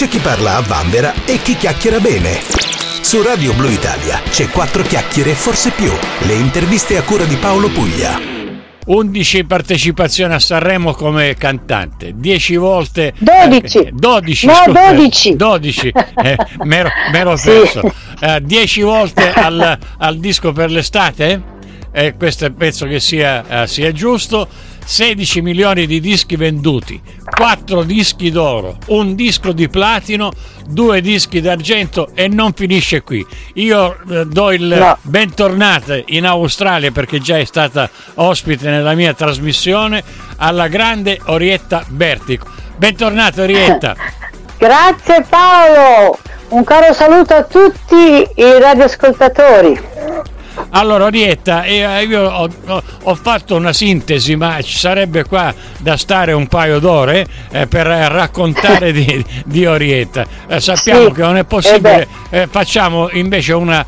C'è chi parla a vanvera e chi chiacchiera bene. Su Radio Blu Italia c'è 4 chiacchiere e forse più. Le interviste a cura di Paolo Puglia. 11 partecipazioni a Sanremo come cantante, 10 volte 12 mero perso, 10 volte al disco per l'estate, questo penso che sia giusto. 16 milioni di dischi venduti, 4 dischi d'oro, un disco di platino, 2 dischi d'argento e non finisce qui. Io do il bentornata in Australia, perché già è stata ospite nella mia trasmissione, alla grande Orietta Berti. Bentornata Orietta. Grazie Paolo, un caro saluto a tutti i radioascoltatori. Allora Orietta, io ho fatto una sintesi, ma ci sarebbe qua da stare un paio d'ore per raccontare di Orietta. Sappiamo che non è possibile, facciamo invece una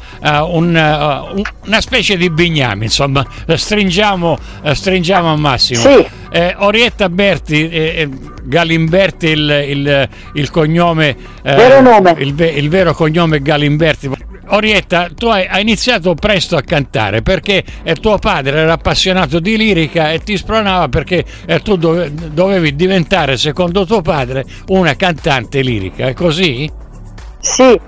specie di bignami, insomma, stringiamo al massimo. Sì. Orietta Berti, Galimberti il cognome, vero nome. Il vero cognome Galimberti. Orietta, tu hai iniziato presto a cantare perché tuo padre era appassionato di lirica e ti spronava perché tu dovevi diventare, secondo tuo padre, una cantante lirica, è così? Sì,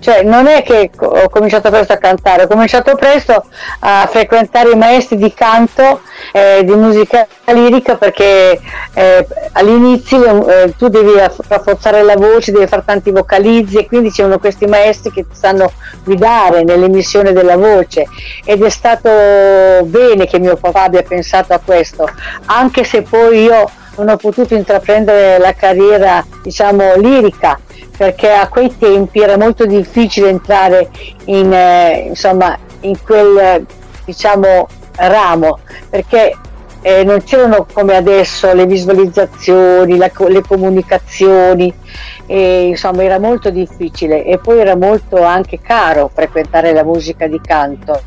cioè non è che ho cominciato presto a cantare, ho cominciato presto a frequentare i maestri di canto e di musica lirica, perché all'inizio tu devi rafforzare la voce, devi fare tanti vocalizzi e quindi c'erano questi maestri che ti sanno guidare nell'emissione della voce, ed è stato bene che mio papà abbia pensato a questo, anche se poi io non ho potuto intraprendere la carriera, diciamo, lirica, perché a quei tempi era molto difficile entrare in quel, diciamo, ramo, perché non c'erano come adesso le visualizzazioni, le comunicazioni, e, insomma, era molto difficile, e poi era molto anche caro frequentare la musica di canto,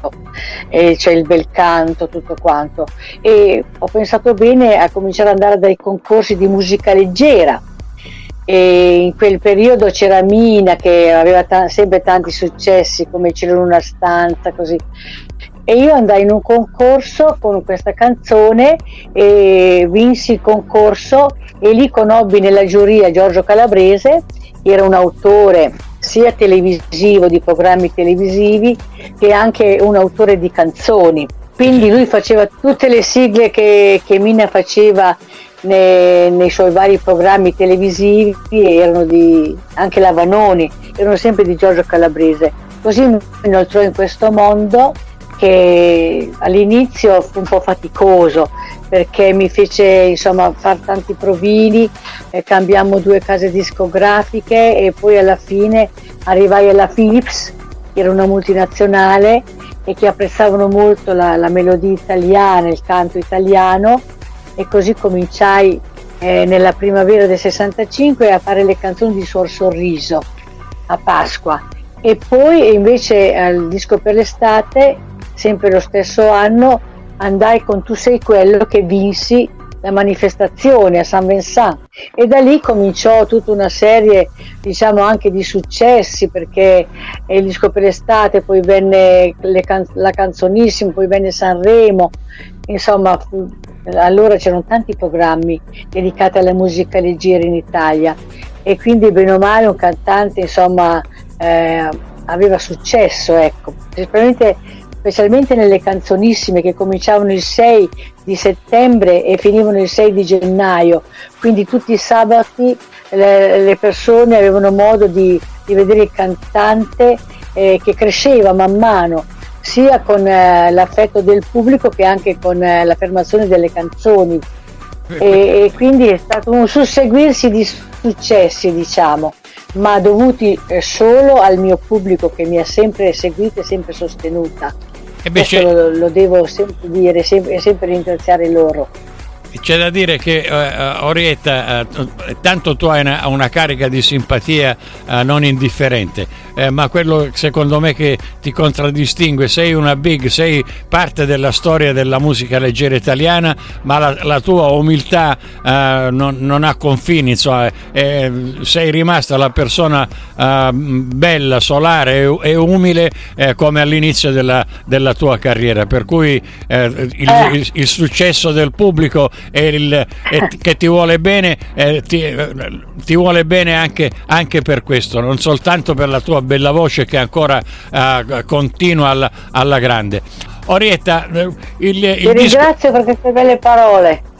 cioè il bel canto, tutto quanto, e ho pensato bene a cominciare ad andare dai concorsi di musica leggera, e in quel periodo c'era Mina che aveva sempre tanti successi, come C'era in una stanza, così, e io andai in un concorso con questa canzone e vinsi il concorso, e lì conobbi nella giuria Giorgio Calabrese, era un autore sia televisivo, di programmi televisivi, che anche un autore di canzoni, quindi lui faceva tutte le sigle che Mina faceva nei suoi vari programmi televisivi, erano anche la Vanoni, erano sempre di Giorgio Calabrese. Così mi inoltrò in questo mondo che all'inizio fu un po' faticoso, perché mi fece, insomma, fare tanti provini, cambiammo 2 case discografiche e poi alla fine arrivai alla Philips, che era una multinazionale e che apprezzavano molto la melodia italiana, il canto italiano, e così cominciai nella primavera del 65 a fare le canzoni di Suor Sorriso a Pasqua, e poi invece al disco per l'estate, sempre lo stesso anno, andai con Tu sei quello, che vinsi la manifestazione a San Vincent, e da lì cominciò tutta una serie, diciamo, anche di successi, perché il disco per l'estate, poi venne la Canzonissima, poi venne Sanremo, insomma allora c'erano tanti programmi dedicati alla musica leggera in Italia, e quindi bene o male un cantante, insomma, aveva successo, ecco, specialmente nelle canzonissime, che cominciavano il 6 di settembre e finivano il 6 di gennaio, quindi tutti i sabati le persone avevano modo di vedere il cantante che cresceva man mano, sia con l'affetto del pubblico che anche con l'affermazione delle canzoni, e quindi è stato un susseguirsi di successi, diciamo, ma dovuti solo al mio pubblico, che mi ha sempre seguita e sempre sostenuta. Questo lo devo sempre dire e sempre ringraziare loro. c'è da dire che Orietta, tanto tu hai una carica di simpatia non indifferente, ma quello secondo me che ti contraddistingue, sei parte della storia della musica leggera italiana, ma la tua umiltà non ha confini, insomma, sei rimasta la persona bella, solare e umile come all'inizio della tua carriera, per cui il successo del pubblico e che ti vuole bene, ti vuole bene anche per questo, non soltanto per la tua bella voce che ancora continua alla grande. Orietta, ti ringrazio per queste belle parole.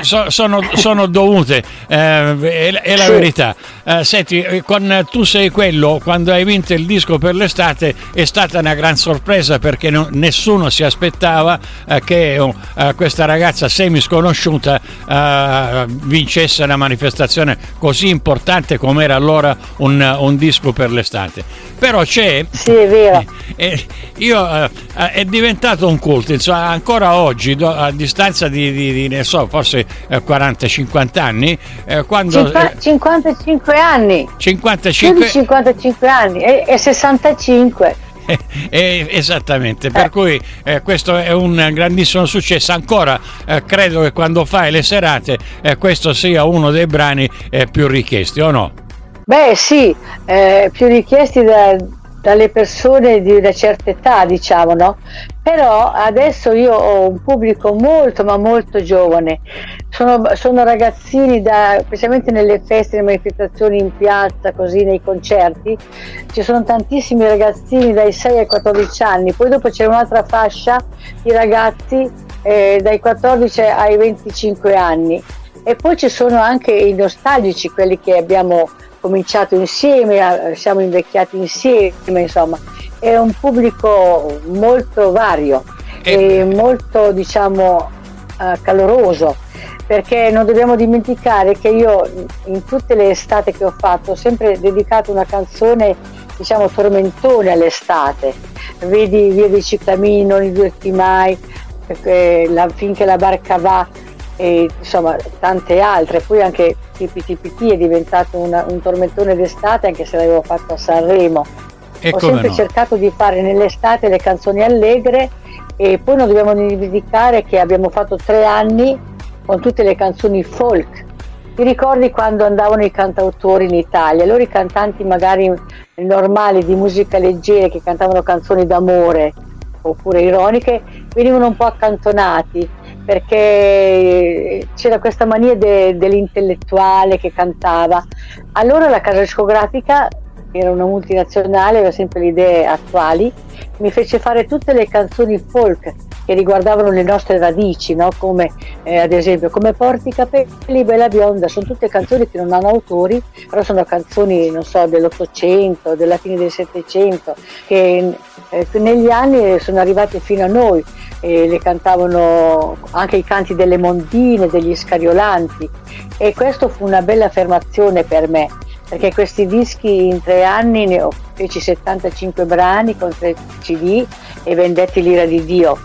Sono dovute, è la verità. Senti, con Tu sei quello, quando hai vinto il disco per l'estate, è stata una gran sorpresa, perché nessuno si aspettava che questa ragazza semi sconosciuta vincesse una manifestazione così importante come era allora un disco per l'estate. Però c'è, sì, è vero. È diventato un culto, insomma, ancora oggi, a distanza di ne so, forse 40-50 anni, quando 55 anni, 55 più di 55 anni e 65. Esattamente, per cui questo è un grandissimo successo ancora, credo che quando fai le serate questo sia uno dei brani più richiesti, o no? Beh sì, più richiesti dalle persone di una certa età, diciamo, no? Però adesso io ho un pubblico molto ma molto giovane, sono ragazzini, specialmente nelle feste, nelle manifestazioni in piazza, così, nei concerti, ci sono tantissimi ragazzini dai 6 ai 14 anni, poi dopo c'è un'altra fascia di ragazzi dai 14 ai 25 anni, e poi ci sono anche i nostalgici, quelli che abbiamo cominciato insieme, siamo invecchiati insieme, insomma è un pubblico molto vario e molto, diciamo, caloroso, perché non dobbiamo dimenticare che io in tutte le estate che ho fatto ho sempre dedicato una canzone, diciamo, tormentone all'estate, vedi Via di Ciclamino, Non dirti mai, Finché la barca va, e insomma tante altre, poi anche TPTPT è diventato un tormentone d'estate, anche se l'avevo fatto a Sanremo. Ho sempre cercato di fare nell'estate le canzoni allegre, e poi non dobbiamo dimenticare che abbiamo fatto 3 anni con tutte le canzoni folk. Ti ricordi quando andavano i cantautori in Italia? Allora i cantanti magari normali di musica leggera che cantavano canzoni d'amore oppure ironiche venivano un po' accantonati, perché c'era questa mania dell'intellettuale che cantava. Allora la casa discografica, che era una multinazionale, aveva sempre le idee attuali, mi fece fare tutte le canzoni folk che riguardavano le nostre radici, no? Come ad esempio Come porti i capelli, bella bionda, sono tutte canzoni che non hanno autori, però sono canzoni, non so, dell'Ottocento, della fine del Settecento, che negli anni sono arrivate fino a noi, e le cantavano anche i canti delle mondine, degli scariolanti, e questo fu una bella affermazione per me, perché questi dischi in 3 anni ne ho feci 75 brani con 3 CD e vendetti l'ira di Dio.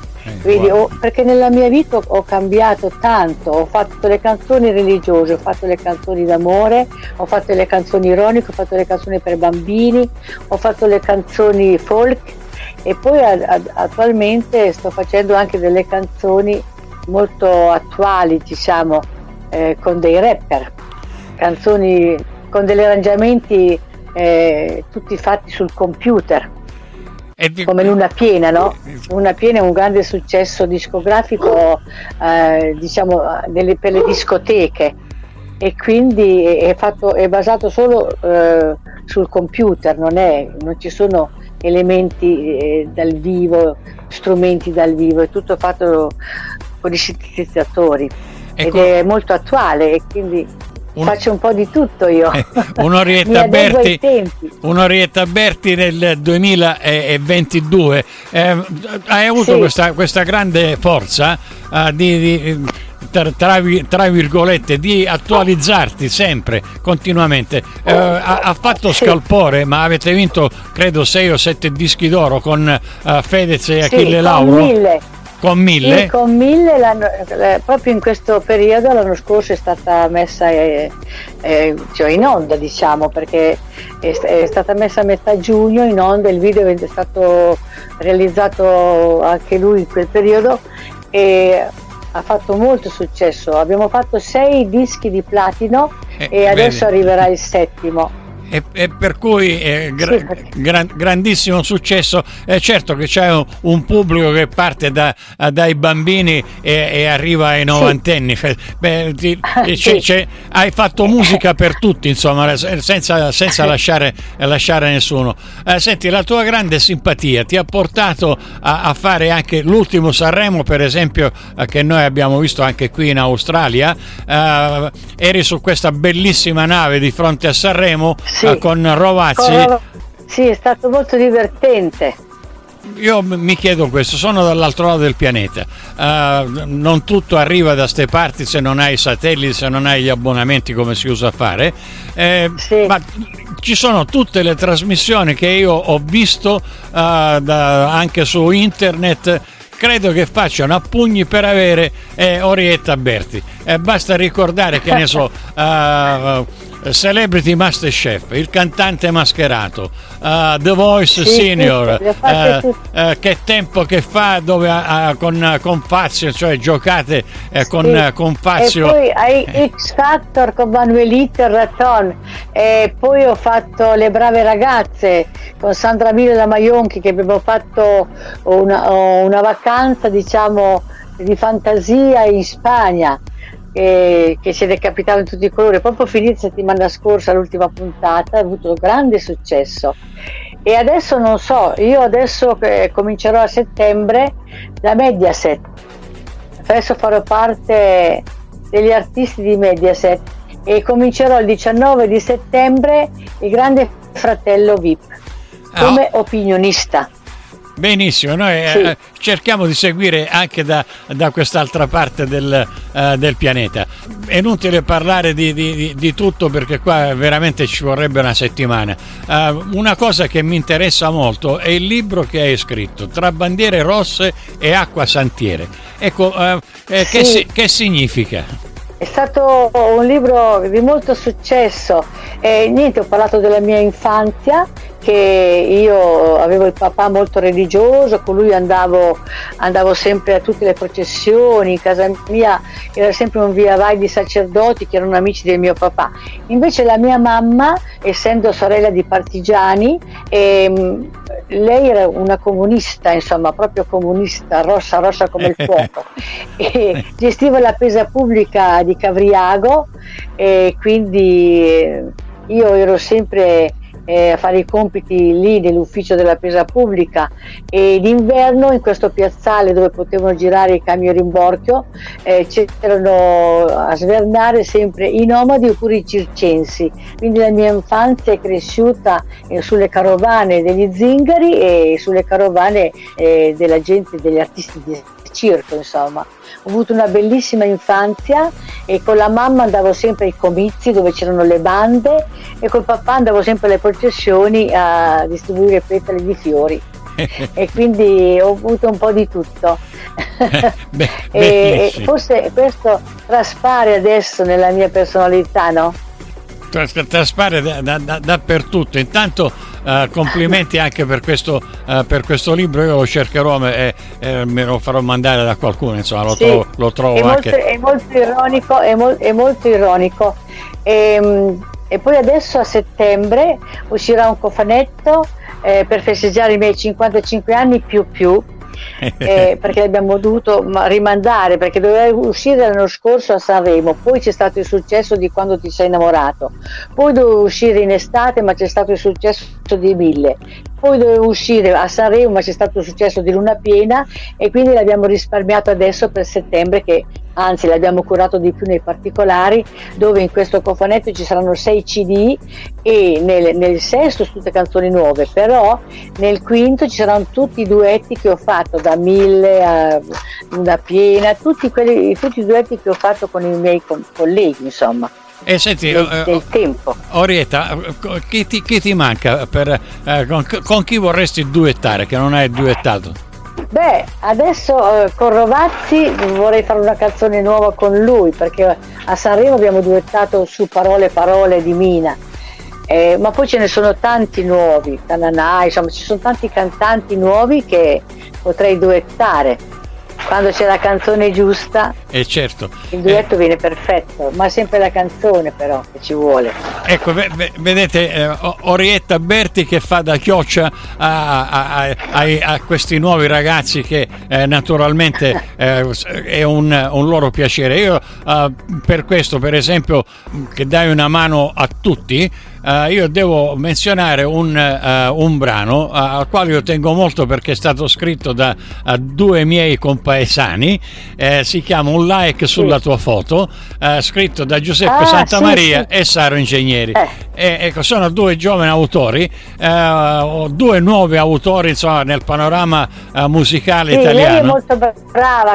Vedi, perché nella mia vita ho cambiato tanto, ho fatto le canzoni religiose, ho fatto le canzoni d'amore, ho fatto le canzoni ironiche, ho fatto le canzoni per bambini, ho fatto le canzoni folk, e poi attualmente sto facendo anche delle canzoni molto attuali, diciamo, con dei rapper, canzoni con degli arrangiamenti tutti fatti sul computer, come Luna Piena, no? Luna Piena è un grande successo discografico, diciamo, per le discoteche, e quindi è basato solo sul computer, non ci sono elementi dal vivo, strumenti dal vivo, è tutto fatto con i sintetizzatori, ed è molto attuale, e quindi faccio un po' di tutto io. Un'Orietta Berti nel 2022 hai avuto, sì, questa grande forza tra virgolette di attualizzarti sempre, continuamente, ha fatto scalpore, ma avete vinto credo 6 o 7 dischi d'oro con Fedez e Achille Lauro. Con Mille? Sì, con Mille, proprio in questo periodo l'anno scorso è stata messa cioè in onda, diciamo, perché è stata messa a metà giugno in onda, il video è stato realizzato anche lui in quel periodo e ha fatto molto successo, abbiamo fatto 6 dischi di platino e adesso arriverà il 7° e per cui grandissimo successo. Certo che c'è un pubblico che parte dai bambini e arriva ai 90enni. Hai fatto musica per tutti, insomma, senza lasciare nessuno. Senti, la tua grande simpatia ti ha portato a fare anche l'ultimo Sanremo, per esempio, che noi abbiamo visto anche qui in Australia. Eri su questa bellissima nave di fronte a Sanremo. Sì, con Rovazzi. Sì, è stato molto divertente. Io mi chiedo questo, sono dall'altro lato del pianeta, non tutto arriva da ste parti se non hai i satelliti, se non hai gli abbonamenti come si usa a fare, sì. Ma ci sono tutte le trasmissioni che io ho visto anche su internet. Credo che facciano a pugni per avere Orietta Berti. Basta ricordare, che ne so, Celebrity Master Chef, Il cantante mascherato, The Voice Senior, Che tempo che fa, dove con Fazio, cioè giocate con Fazio. E poi hai X Factor con Manuelito e Raton. E poi ho fatto Le brave ragazze con Sandra Milo da Maionchi, che abbiamo fatto una vacanza, diciamo, di fantasia in Spagna, che siete capitato in tutti i colori. Proprio finita settimana scorsa l'ultima puntata, ha avuto grande successo e adesso non so, io adesso comincerò a settembre la Mediaset, adesso farò parte degli artisti di Mediaset e comincerò il 19 di settembre il Grande Fratello Vip come opinionista. Benissimo, noi cerchiamo di seguire anche da quest'altra parte del pianeta. È inutile parlare di tutto, perché qua veramente ci vorrebbe una settimana. Una cosa che mi interessa molto è il libro che hai scritto, Tra bandiere rosse e acquasantiere. Ecco, che significa? È stato un libro di molto successo. Ho parlato della mia infanzia, che io avevo il papà molto religioso, con lui andavo sempre a tutte le processioni, in casa mia era sempre un via vai di sacerdoti che erano amici del mio papà. Invece la mia mamma, essendo sorella di partigiani, lei era una comunista, insomma, proprio comunista, rossa come il fuoco, e gestiva la presa pubblica di Cavriago, e quindi io ero sempre a fare i compiti lì nell'ufficio della presa pubblica, e d'inverno in questo piazzale dove potevano girare i camion rimborchio c'erano a svernare sempre i nomadi oppure i circensi. Quindi la mia infanzia è cresciuta sulle carovane degli zingari e sulle carovane della gente, degli artisti di circo, insomma. Ho avuto una bellissima infanzia e con la mamma andavo sempre ai comizi dove c'erano le bande e col papà andavo sempre alle processioni a distribuire petali di fiori e quindi ho avuto un po' di tutto. E forse questo traspare adesso nella mia personalità, no? Traspare dappertutto. Intanto complimenti anche per questo libro, io lo cercherò e me lo farò mandare da qualcuno, insomma, lo trovo è molto ironico. E poi adesso a settembre uscirà un cofanetto per festeggiare i miei 55 anni più perché abbiamo dovuto rimandare, perché doveva uscire l'anno scorso a Sanremo, poi c'è stato il successo di Quando ti sei innamorato, poi doveva uscire in estate ma c'è stato il successo di 1000, poi doveva uscire a Sanremo ma c'è stato il successo di Luna piena, e quindi l'abbiamo risparmiato adesso per settembre, che anzi l'abbiamo curato di più nei particolari, dove in questo cofanetto ci saranno 6 CD e nel 6° tutte canzoni nuove, però nel 5° ci saranno tutti i duetti che ho fatto, da 1000 a Luna piena, tutti i duetti che ho fatto con i miei colleghi, insomma. E senti, del tempo. Orietta, chi ti manca? Con chi vorresti duettare che non hai duettato? Beh, adesso con Rovazzi vorrei fare una canzone nuova con lui, perché a Sanremo abbiamo duettato su Parole Parole di Mina, ma poi ce ne sono tanti nuovi, Tananai, insomma ci sono tanti cantanti nuovi che potrei duettare. Quando c'è la canzone giusta, certo, il duetto viene perfetto, ma sempre la canzone però che ci vuole. Ecco, vedete Orietta Berti che fa da chioccia a questi nuovi ragazzi che naturalmente è un loro piacere. Io per questo, per esempio, che dai una mano a tutti, io devo menzionare un brano al quale io tengo molto perché è stato scritto da due miei compaesani, si chiama Un like sulla tua foto, scritto da Giuseppe Santamaria e Saro Ingegneri. Ecco, sono due giovani autori, due nuovi autori insomma nel panorama musicale italiano. Lei è molto brava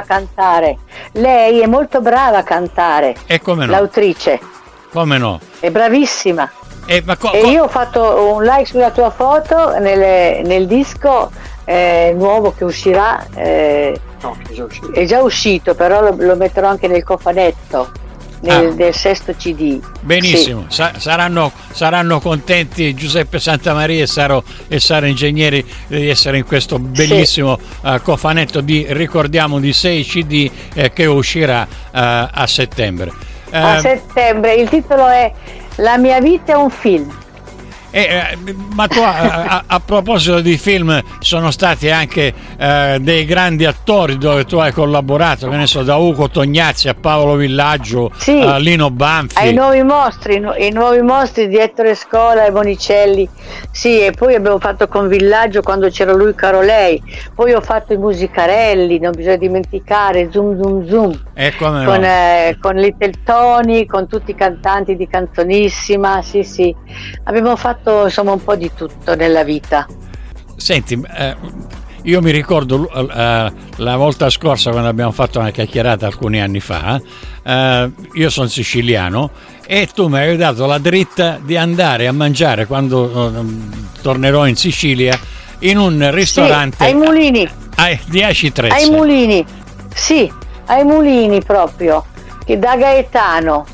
a cantare, e come no? L'autrice. Come no? È bravissima. E io ho fatto un like sulla tua foto nel disco nuovo che uscirà, è già uscito, però lo metterò anche nel cofanetto del sesto CD. Benissimo, sì. Saranno contenti Giuseppe Santamaria e Saro Ingegneri di essere in questo bellissimo cofanetto di 6 CD che uscirà a settembre. A settembre, il titolo è La mia vita è un film. Ma tu a proposito di film, sono stati anche dei grandi attori dove tu hai collaborato, che ne so, da Ugo Tognazzi a Paolo Villaggio, Lino Banfi, ai nuovi mostri di Ettore Scola e Bonicelli, sì, e poi abbiamo fatto con Villaggio quando c'era lui Caro Lei, poi ho fatto i musicarelli, non bisogna dimenticare, Zoom Zoom Zoom, con Little Tony, con tutti i cantanti di Canzonissima, sì, abbiamo fatto insomma un po' di tutto nella vita. Senti, io mi ricordo la volta scorsa quando abbiamo fatto una chiacchierata alcuni anni fa, io sono siciliano e tu mi hai dato la dritta di andare a mangiare quando tornerò in Sicilia in un ristorante ai mulini di Acitrezza. Ai mulini proprio, che da Gaetano,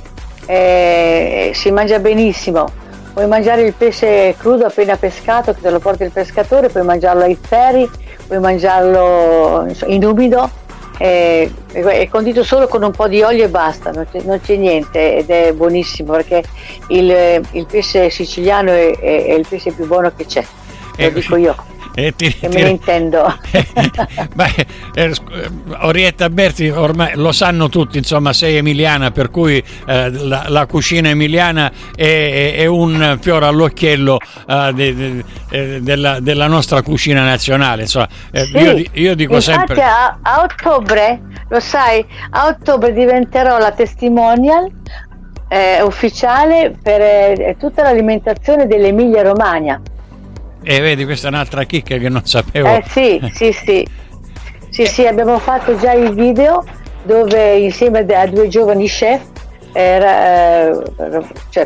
si mangia benissimo. Puoi mangiare il pesce crudo appena pescato, che te lo porta il pescatore, puoi mangiarlo ai ferri, puoi mangiarlo in umido, è condito solo con un po' di olio e basta, non c'è niente, ed è buonissimo perché il pesce siciliano è il pesce più buono che c'è, lo dico io. Me ne intendo. Orietta Berti ormai lo sanno tutti, insomma sei emiliana, per cui la cucina emiliana è un fiore all'occhiello della nostra cucina nazionale, insomma, sì, io dico sempre a ottobre, lo sai, a ottobre diventerò la testimonial ufficiale per tutta l'alimentazione dell'Emilia Romagna. E vedi, questa è un'altra chicca che non sapevo. Sì, abbiamo fatto già il video dove insieme a due giovani chef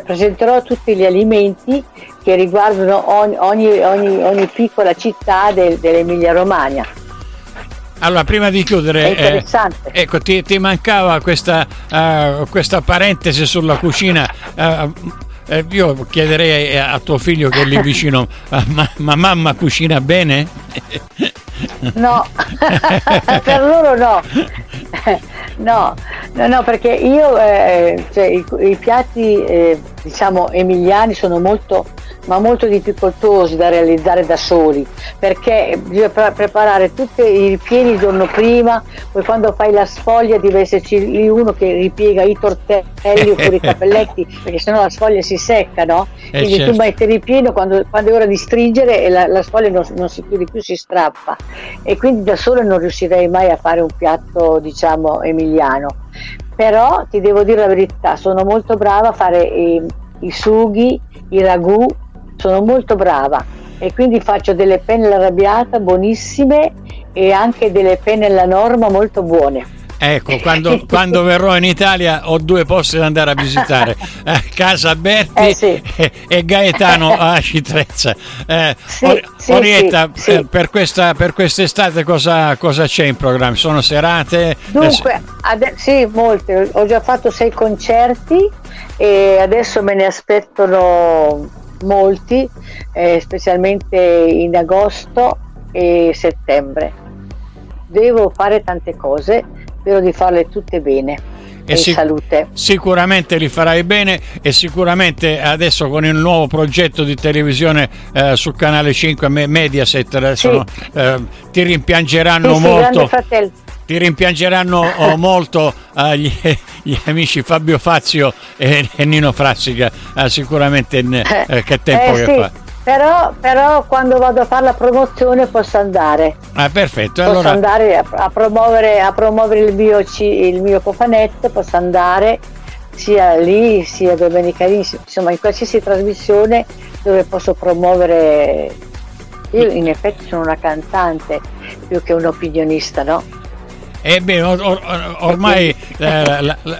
presenterò tutti gli alimenti che riguardano ogni piccola città dell'Emilia Romagna. Allora, prima di chiudere, ecco, ti mancava questa parentesi sulla cucina. Io chiederei a tuo figlio che è lì vicino, ma mamma cucina bene? No, per loro no, perché io i piatti diciamo emiliani sono molto difficoltosi da realizzare da soli, perché bisogna preparare tutti i ripieni il giorno prima, poi quando fai la sfoglia deve esserci uno che ripiega i tortelli oppure i cappelletti, perché sennò la sfoglia si secca, no? Quindi tu metti il ripieno quando è ora di stringere e la sfoglia non si chiude più, si strappa, e quindi da solo non riuscirei mai a fare un piatto diciamo emiliano. Però ti devo dire la verità, sono molto brava a fare i sughi, i ragù, sono molto brava, e quindi faccio delle penne all'arrabbiata buonissime e anche delle penne alla norma molto buone. Ecco, quando verrò in Italia ho due posti da andare a visitare, Casa Berti sì. e Gaetano a Acitrezza. Orietta, sì. Per quest'estate cosa c'è in programma? Sono serate? Dunque, sì, molte. Ho già fatto 6 concerti e adesso me ne aspettano molti, specialmente in agosto e settembre. Devo fare tante cose, spero di farle tutte bene e salute. Sicuramente li farai bene, e sicuramente adesso con il nuovo progetto di televisione su Canale 5 Mediaset adesso, sì. Ti rimpiangeranno molto. Ti rimpiangeranno molto gli amici Fabio Fazio e Nino Frassica, sicuramente Che tempo che fa. Però quando vado a fare la promozione posso andare. Ah, perfetto. Posso andare a promuovere il mio cofanetto, posso andare sia lì sia Domenicalini, insomma in qualsiasi trasmissione dove posso promuovere. Io in effetti sono una cantante più che un opinionista, no? Ebbene, ormai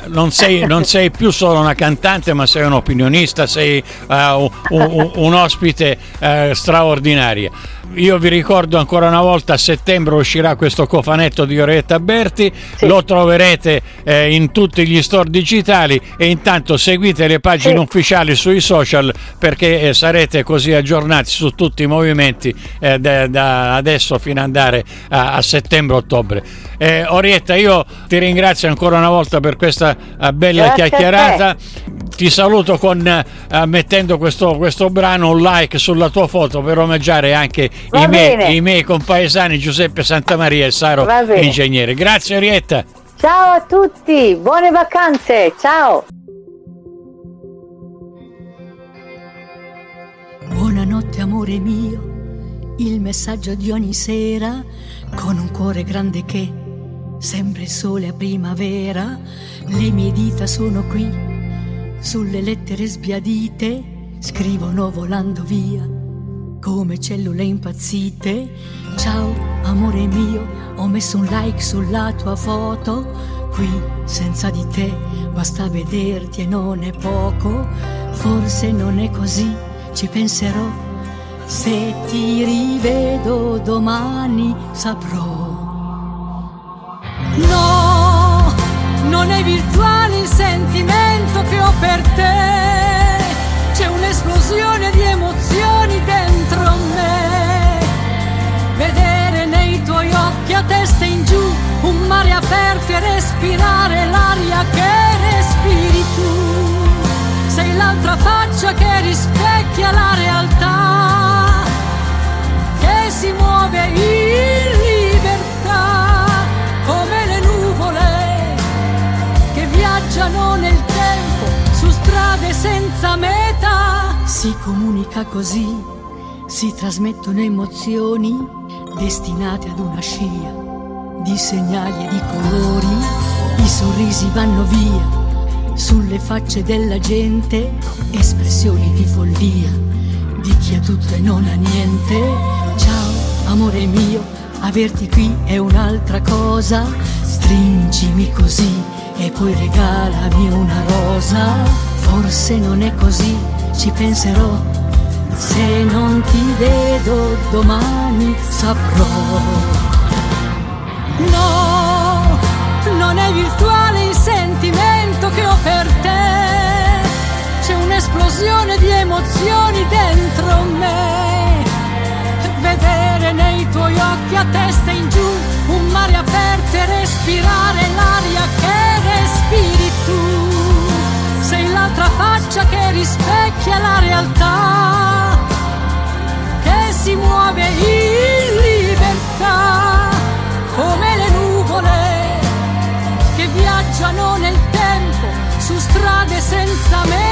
non sei più solo una cantante, ma sei un opinionista, sei un ospite straordinario. Io vi ricordo ancora una volta, a settembre uscirà questo cofanetto di Orietta Berti, sì. Lo troverete in tutti gli store digitali, e intanto seguite le pagine sì. ufficiali sui social, perché sarete così aggiornati su tutti i movimenti da adesso fino ad andare a settembre-ottobre. Orietta, io ti ringrazio ancora una volta per questa bella grazie chiacchierata. Ti saluto mettendo questo brano Un like sulla tua foto, per omaggiare anche i miei compaesani Giuseppe Santamaria e Saro Ingegneri. Grazie Orietta. Ciao a tutti, buone vacanze, ciao. Buonanotte amore mio, il messaggio di ogni sera, con un cuore grande che sembra il sole a primavera. Le mie dita sono qui sulle lettere sbiadite, scrivono volando via come cellule impazzite. Ciao amore mio, ho messo un like sulla tua foto, qui senza di te basta vederti e non è poco. Forse non è così, ci penserò, se ti rivedo domani saprò. No, non è virtuale il sentimento che ho per te, c'è un'esplosione di emozioni dentro me. Vedere nei tuoi occhi a testa in giù un mare aperto e respirare l'aria che respiri tu. Sei l'altra faccia che rispecchia la realtà, che si muove in libertà come le nuvole viaggiano nel tempo su strade senza meta. Si comunica così, si trasmettono emozioni destinate ad una scia di segnali e di colori. I sorrisi vanno via sulle facce della gente, espressioni di follia di chi ha tutto e non ha niente. Ciao amore mio, averti qui è un'altra cosa, stringimi così e poi regalami una rosa. Forse non è così, ci penserò, se non ti vedo domani saprò. No, non è virtuale il sentimento che ho per te, c'è un'esplosione di emozioni dentro me. Vedere nei tuoi occhi a testa in giù un mare aperto e respirare l'aria che respiri tu. Sei l'altra faccia che rispecchia la realtà, che si muove in libertà come le nuvole che viaggiano nel tempo su strade senza me.